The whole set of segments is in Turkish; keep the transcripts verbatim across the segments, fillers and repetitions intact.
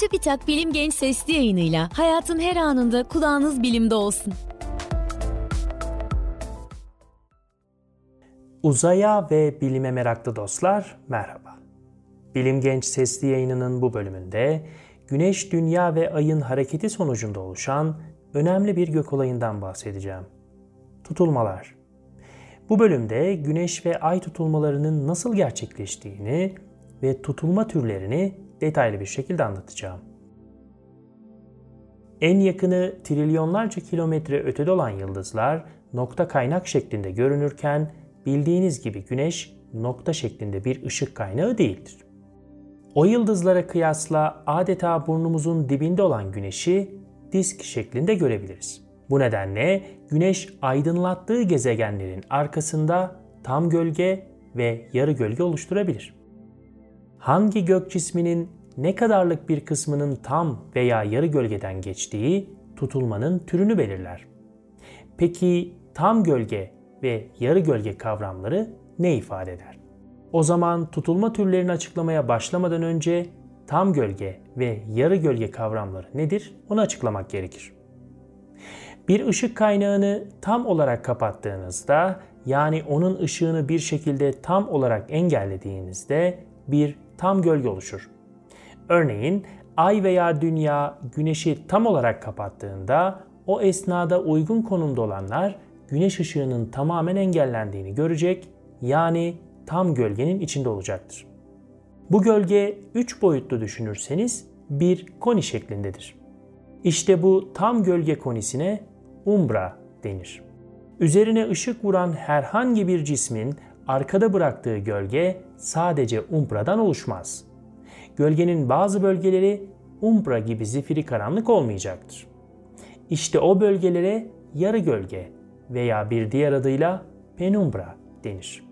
Çapitak Bilim Genç Sesli Yayınıyla hayatın her anında kulağınız bilimde olsun. Uzaya ve bilime meraklı dostlar, merhaba. Bilim Genç Sesli Yayınının bu bölümünde Güneş, Dünya ve Ay'ın hareketi sonucunda oluşan önemli bir gök olayından bahsedeceğim. Tutulmalar. Bu bölümde Güneş ve Ay tutulmalarının nasıl gerçekleştiğini ve tutulma türlerini detaylı bir şekilde anlatacağım. En yakını trilyonlarca kilometre ötede olan yıldızlar nokta kaynak şeklinde görünürken bildiğiniz gibi Güneş nokta şeklinde bir ışık kaynağı değildir. O yıldızlara kıyasla adeta burnumuzun dibinde olan Güneş'i disk şeklinde görebiliriz. Bu nedenle Güneş aydınlattığı gezegenlerin arkasında tam gölge ve yarı gölge oluşturabilir. Hangi gök cisminin ne kadarlık bir kısmının tam veya yarı gölgeden geçtiği tutulmanın türünü belirler. Peki tam gölge ve yarı gölge kavramları ne ifade eder? O zaman tutulma türlerini açıklamaya başlamadan önce tam gölge ve yarı gölge kavramları nedir onu açıklamak gerekir. Bir ışık kaynağını tam olarak kapattığınızda, yani onun ışığını bir şekilde tam olarak engellediğinizde bir tam gölge oluşur. Örneğin Ay veya Dünya Güneş'i tam olarak kapattığında o esnada uygun konumda olanlar Güneş ışığının tamamen engellendiğini görecek, yani tam gölgenin içinde olacaktır. Bu gölge üç boyutlu düşünürseniz bir koni şeklindedir. İşte bu tam gölge konisine umbra denir. Üzerine ışık vuran herhangi bir cismin arkada bıraktığı gölge sadece umbradan oluşmaz. Gölgenin bazı bölgeleri umbra gibi zifiri karanlık olmayacaktır. İşte o bölgelere yarı gölge veya bir diğer adıyla penumbra denir.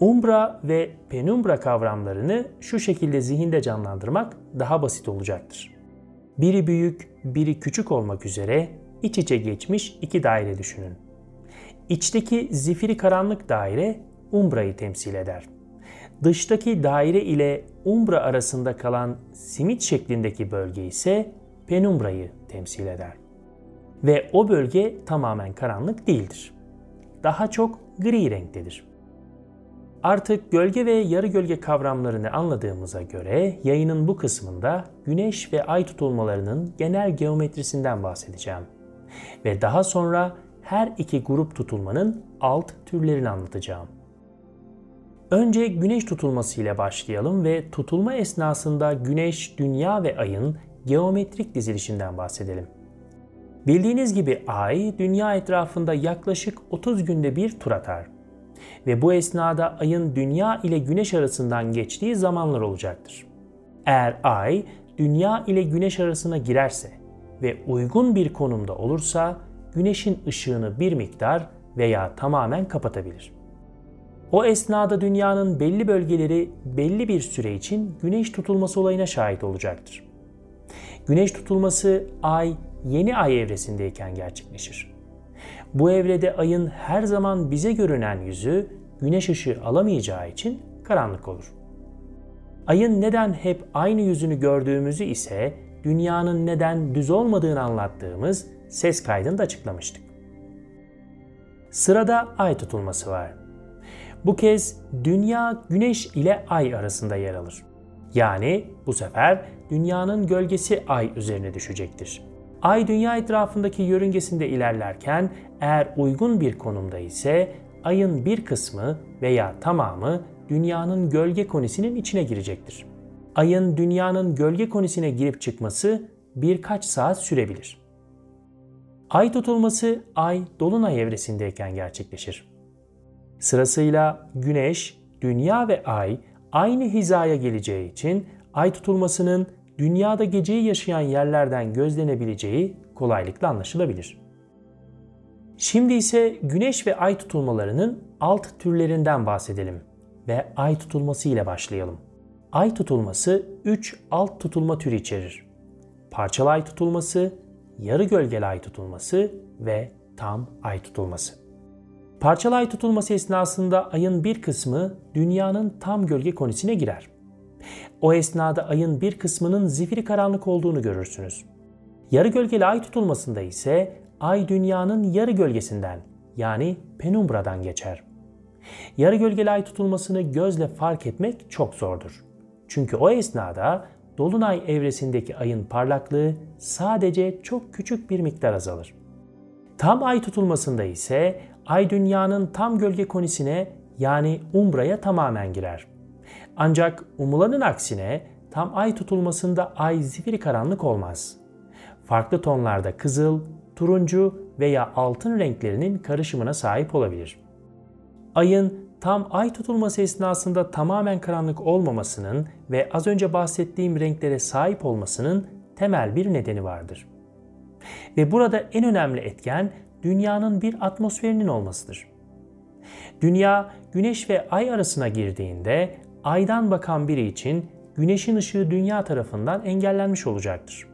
Umbra ve penumbra kavramlarını şu şekilde zihinde canlandırmak daha basit olacaktır. Biri büyük, biri küçük olmak üzere iç içe geçmiş iki daire düşünün. İçteki zifiri karanlık daire umbrayı temsil eder. Dıştaki daire ile umbra arasında kalan simit şeklindeki bölge ise penumbrayı temsil eder. Ve o bölge tamamen karanlık değildir. Daha çok gri renktedir. Artık gölge ve yarı gölge kavramlarını anladığımıza göre yayının bu kısmında Güneş ve Ay tutulmalarının genel geometrisinden bahsedeceğim. Ve daha sonra her iki grup tutulmanın alt türlerini anlatacağım. Önce Güneş tutulması ile başlayalım ve tutulma esnasında Güneş, Dünya ve Ay'ın geometrik dizilişinden bahsedelim. Bildiğiniz gibi Ay, Dünya etrafında yaklaşık otuz günde bir tur atar. Ve bu esnada Ay'ın Dünya ile Güneş arasından geçtiği zamanlar olacaktır. Eğer Ay, Dünya ile Güneş arasına girerse ve uygun bir konumda olursa Güneş'in ışığını bir miktar veya tamamen kapatabilir. O esnada Dünya'nın belli bölgeleri belli bir süre için Güneş tutulması olayına şahit olacaktır. Güneş tutulması Ay, yeni Ay evresindeyken gerçekleşir. Bu evrede Ay'ın her zaman bize görünen yüzü Güneş ışığı alamayacağı için karanlık olur. Ay'ın neden hep aynı yüzünü gördüğümüzü ise Dünya'nın neden düz olmadığını anlattığımız ses kaydında açıklamıştık. Sırada Ay tutulması var. Bu kez Dünya Güneş ile Ay arasında yer alır. Yani bu sefer Dünya'nın gölgesi Ay üzerine düşecektir. Ay Dünya etrafındaki yörüngesinde ilerlerken eğer uygun bir konumda ise Ay'ın bir kısmı veya tamamı Dünya'nın gölge konisinin içine girecektir. Ay'ın Dünya'nın gölge konisine girip çıkması birkaç saat sürebilir. Ay tutulması Ay dolunay evresindeyken gerçekleşir. Sırasıyla Güneş, Dünya ve Ay aynı hizaya geleceği için Ay tutulmasının Dünya'da geceyi yaşayan yerlerden gözlenebileceği kolaylıkla anlaşılabilir. Şimdi ise Güneş ve Ay tutulmalarının alt türlerinden bahsedelim ve Ay tutulması ile başlayalım. Ay tutulması üç alt tutulma türü içerir. Parçalı Ay tutulması, yarı gölgeli Ay tutulması ve tam Ay tutulması. Parçalı Ay tutulması esnasında Ay'ın bir kısmı Dünya'nın tam gölge konisine girer. O esnada ayın bir kısmının zifiri karanlık olduğunu görürsünüz. Yarı gölgeli ay tutulmasında ise ay dünyanın yarı gölgesinden yani penumbradan geçer. Yarı gölgeli ay tutulmasını gözle fark etmek çok zordur. Çünkü o esnada dolunay evresindeki ayın parlaklığı sadece çok küçük bir miktar azalır. Tam ay tutulmasında ise ay dünyanın tam gölge konisine yani umbraya tamamen girer. Ancak umulanın aksine tam ay tutulmasında ay zifiri karanlık olmaz. Farklı tonlarda kızıl, turuncu veya altın renklerinin karışımına sahip olabilir. Ayın tam ay tutulması esnasında tamamen karanlık olmamasının ve az önce bahsettiğim renklere sahip olmasının temel bir nedeni vardır. Ve burada en önemli etken dünyanın bir atmosferinin olmasıdır. Dünya güneş ve ay arasına girdiğinde aydan bakan biri için güneşin ışığı dünya tarafından engellenmiş olacaktır.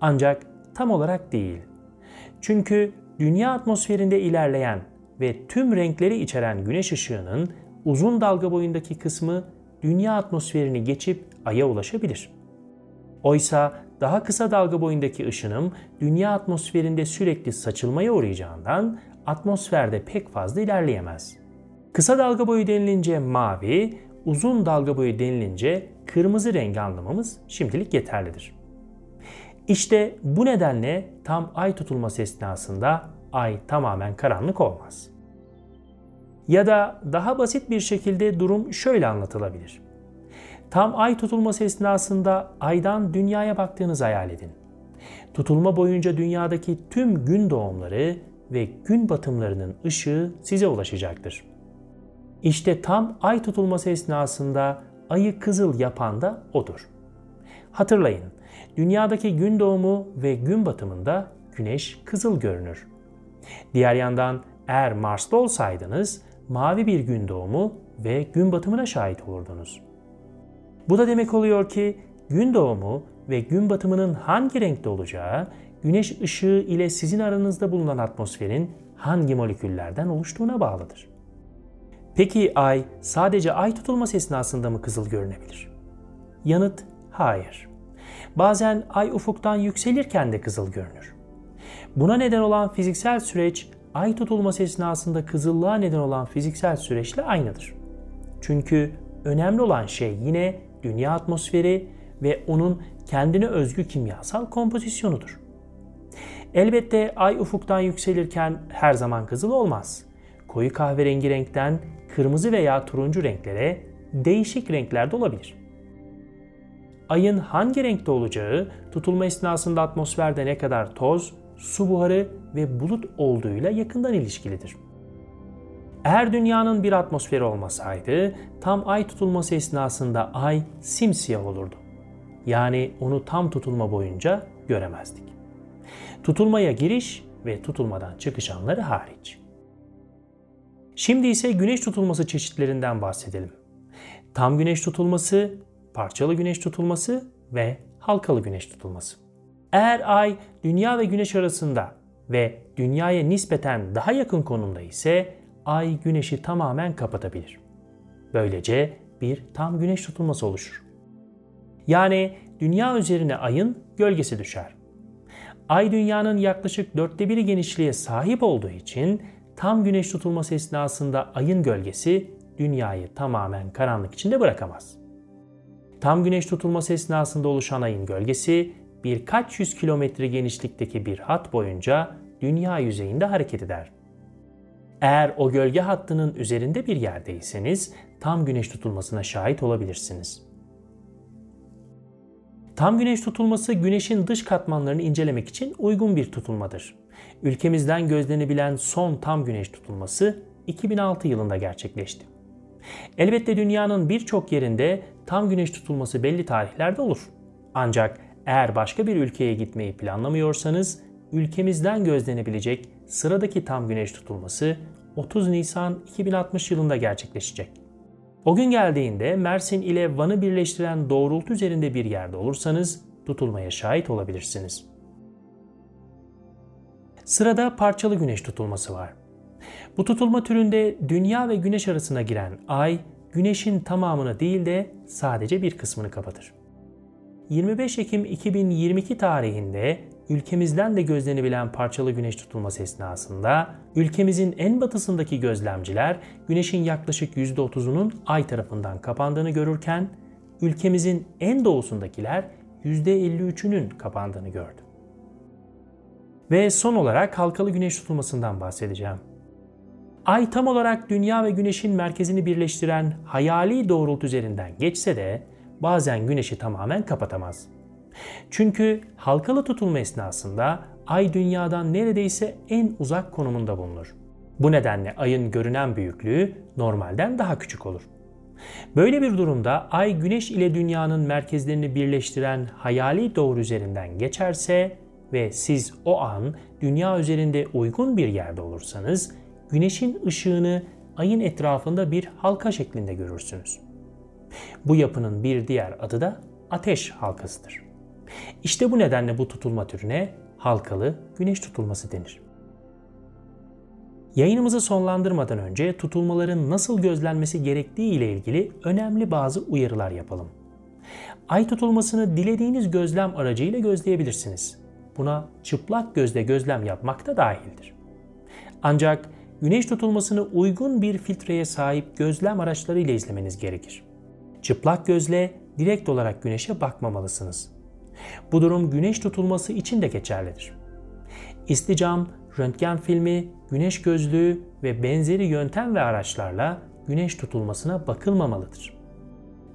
Ancak tam olarak değil. Çünkü dünya atmosferinde ilerleyen ve tüm renkleri içeren güneş ışığının uzun dalga boyundaki kısmı dünya atmosferini geçip aya ulaşabilir. Oysa daha kısa dalga boyundaki ışınım dünya atmosferinde sürekli saçılmaya uğrayacağından atmosferde pek fazla ilerleyemez. Kısa dalga boyu denilince mavi, uzun dalga boyu denilince kırmızı rengi anlamamız şimdilik yeterlidir. İşte bu nedenle tam ay tutulması esnasında ay tamamen karanlık olmaz. Ya da daha basit bir şekilde durum şöyle anlatılabilir. Tam ay tutulması esnasında aydan dünyaya baktığınızı hayal edin. Tutulma boyunca dünyadaki tüm gün doğumları ve gün batımlarının ışığı size ulaşacaktır. İşte tam ay tutulması esnasında ayı kızıl yapan da odur. Hatırlayın, dünyadaki gün doğumu ve gün batımında güneş kızıl görünür. Diğer yandan eğer Mars'ta olsaydınız mavi bir gün doğumu ve gün batımına şahit olurdunuz. Bu da demek oluyor ki gün doğumu ve gün batımının hangi renkte olacağı, güneş ışığı ile sizin aranızda bulunan atmosferin hangi moleküllerden oluştuğuna bağlıdır. Peki ay sadece ay tutulması esnasında mı kızıl görünebilir? Yanıt hayır. Bazen ay ufuktan yükselirken de kızıl görünür. Buna neden olan fiziksel süreç, ay tutulması esnasında kızıllığa neden olan fiziksel süreçle aynıdır. Çünkü önemli olan şey yine dünya atmosferi ve onun kendine özgü kimyasal kompozisyonudur. Elbette ay ufuktan yükselirken her zaman kızıl olmaz. Koyu kahverengi renkten kırmızı veya turuncu renklere, değişik renklerde olabilir. Ayın hangi renkte olacağı, tutulma esnasında atmosferde ne kadar toz, su buharı ve bulut olduğuyla yakından ilişkilidir. Eğer dünyanın bir atmosferi olmasaydı, tam ay tutulması esnasında ay simsiyah olurdu. Yani onu tam tutulma boyunca göremezdik. Tutulmaya giriş ve tutulmadan çıkış anları hariç. Şimdi ise güneş tutulması çeşitlerinden bahsedelim. Tam güneş tutulması, parçalı güneş tutulması ve halkalı güneş tutulması. Eğer ay dünya ve güneş arasında ve dünyaya nispeten daha yakın konumda ise ay güneşi tamamen kapatabilir. Böylece bir tam güneş tutulması oluşur. Yani dünya üzerine ayın gölgesi düşer. Ay dünyanın yaklaşık dörtte biri genişliğe sahip olduğu için tam güneş tutulması esnasında ayın gölgesi dünyayı tamamen karanlık içinde bırakamaz. Tam güneş tutulması esnasında oluşan ayın gölgesi birkaç yüz kilometre genişlikteki bir hat boyunca dünya yüzeyinde hareket eder. Eğer o gölge hattının üzerinde bir yerdeyseniz tam güneş tutulmasına şahit olabilirsiniz. Tam güneş tutulması güneşin dış katmanlarını incelemek için uygun bir tutulmadır. Ülkemizden gözlenebilen son tam güneş tutulması iki bin altı yılında gerçekleşti. Elbette dünyanın birçok yerinde tam güneş tutulması belli tarihlerde olur. Ancak eğer başka bir ülkeye gitmeyi planlamıyorsanız ülkemizden gözlenebilecek sıradaki tam güneş tutulması otuz Nisan iki bin altmış yılında gerçekleşecek. O gün geldiğinde Mersin ile Van'ı birleştiren doğrultu üzerinde bir yerde olursanız tutulmaya şahit olabilirsiniz. Sırada parçalı güneş tutulması var. Bu tutulma türünde dünya ve güneş arasına giren ay güneşin tamamını değil de sadece bir kısmını kapatır. yirmi beş Ekim iki bin yirmi iki tarihinde ülkemizden de gözlenebilen parçalı güneş tutulması esnasında ülkemizin en batısındaki gözlemciler güneşin yaklaşık yüzde otuzunun ay tarafından kapandığını görürken ülkemizin en doğusundakiler yüzde elli üçünün kapandığını gördü. Ve son olarak halkalı güneş tutulmasından bahsedeceğim. Ay tam olarak dünya ve güneşin merkezini birleştiren hayali doğrultu üzerinden geçse de bazen güneşi tamamen kapatamaz. Çünkü halkalı tutulma esnasında ay dünyadan neredeyse en uzak konumunda bulunur. Bu nedenle ayın görünen büyüklüğü normalden daha küçük olur. Böyle bir durumda ay güneş ile dünyanın merkezlerini birleştiren hayali doğru üzerinden geçerse ve siz o an dünya üzerinde uygun bir yerde olursanız güneşin ışığını ayın etrafında bir halka şeklinde görürsünüz. Bu yapının bir diğer adı da ateş halkasıdır. İşte bu nedenle bu tutulma türüne halkalı güneş tutulması denir. Yayınımızı sonlandırmadan önce tutulmaların nasıl gözlenmesi gerektiği ile ilgili önemli bazı uyarılar yapalım. Ay tutulmasını dilediğiniz gözlem aracıyla gözleyebilirsiniz. Buna çıplak gözle gözlem yapmak da dahildir. Ancak güneş tutulmasını uygun bir filtreye sahip gözlem araçları ile izlemeniz gerekir. Çıplak gözle direkt olarak güneşe bakmamalısınız. Bu durum güneş tutulması için de geçerlidir. İsticam, röntgen filmi, güneş gözlüğü ve benzeri yöntem ve araçlarla güneş tutulmasına bakılmamalıdır.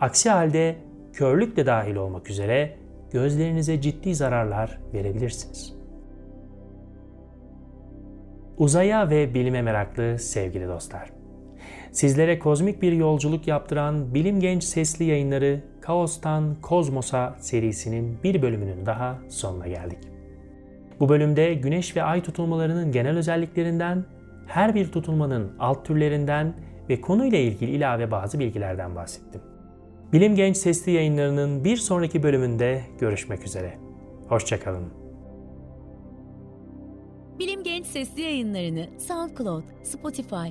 Aksi halde körlük de dahil olmak üzere gözlerinize ciddi zararlar verebilirsiniz. Uzaya ve bilime meraklı sevgili dostlar. Sizlere kozmik bir yolculuk yaptıran Bilim Genç Sesli Yayınları Kaos'tan Kozmos'a serisinin bir bölümünün daha sonuna geldik. Bu bölümde güneş ve ay tutulmalarının genel özelliklerinden, her bir tutulmanın alt türlerinden ve konuyla ilgili ilave bazı bilgilerden bahsettim. Bilim Genç Sesli Yayınları'nın bir sonraki bölümünde görüşmek üzere. Hoşça kalın. Bilim Genç Sesli Yayınları'nı SoundCloud, Spotify,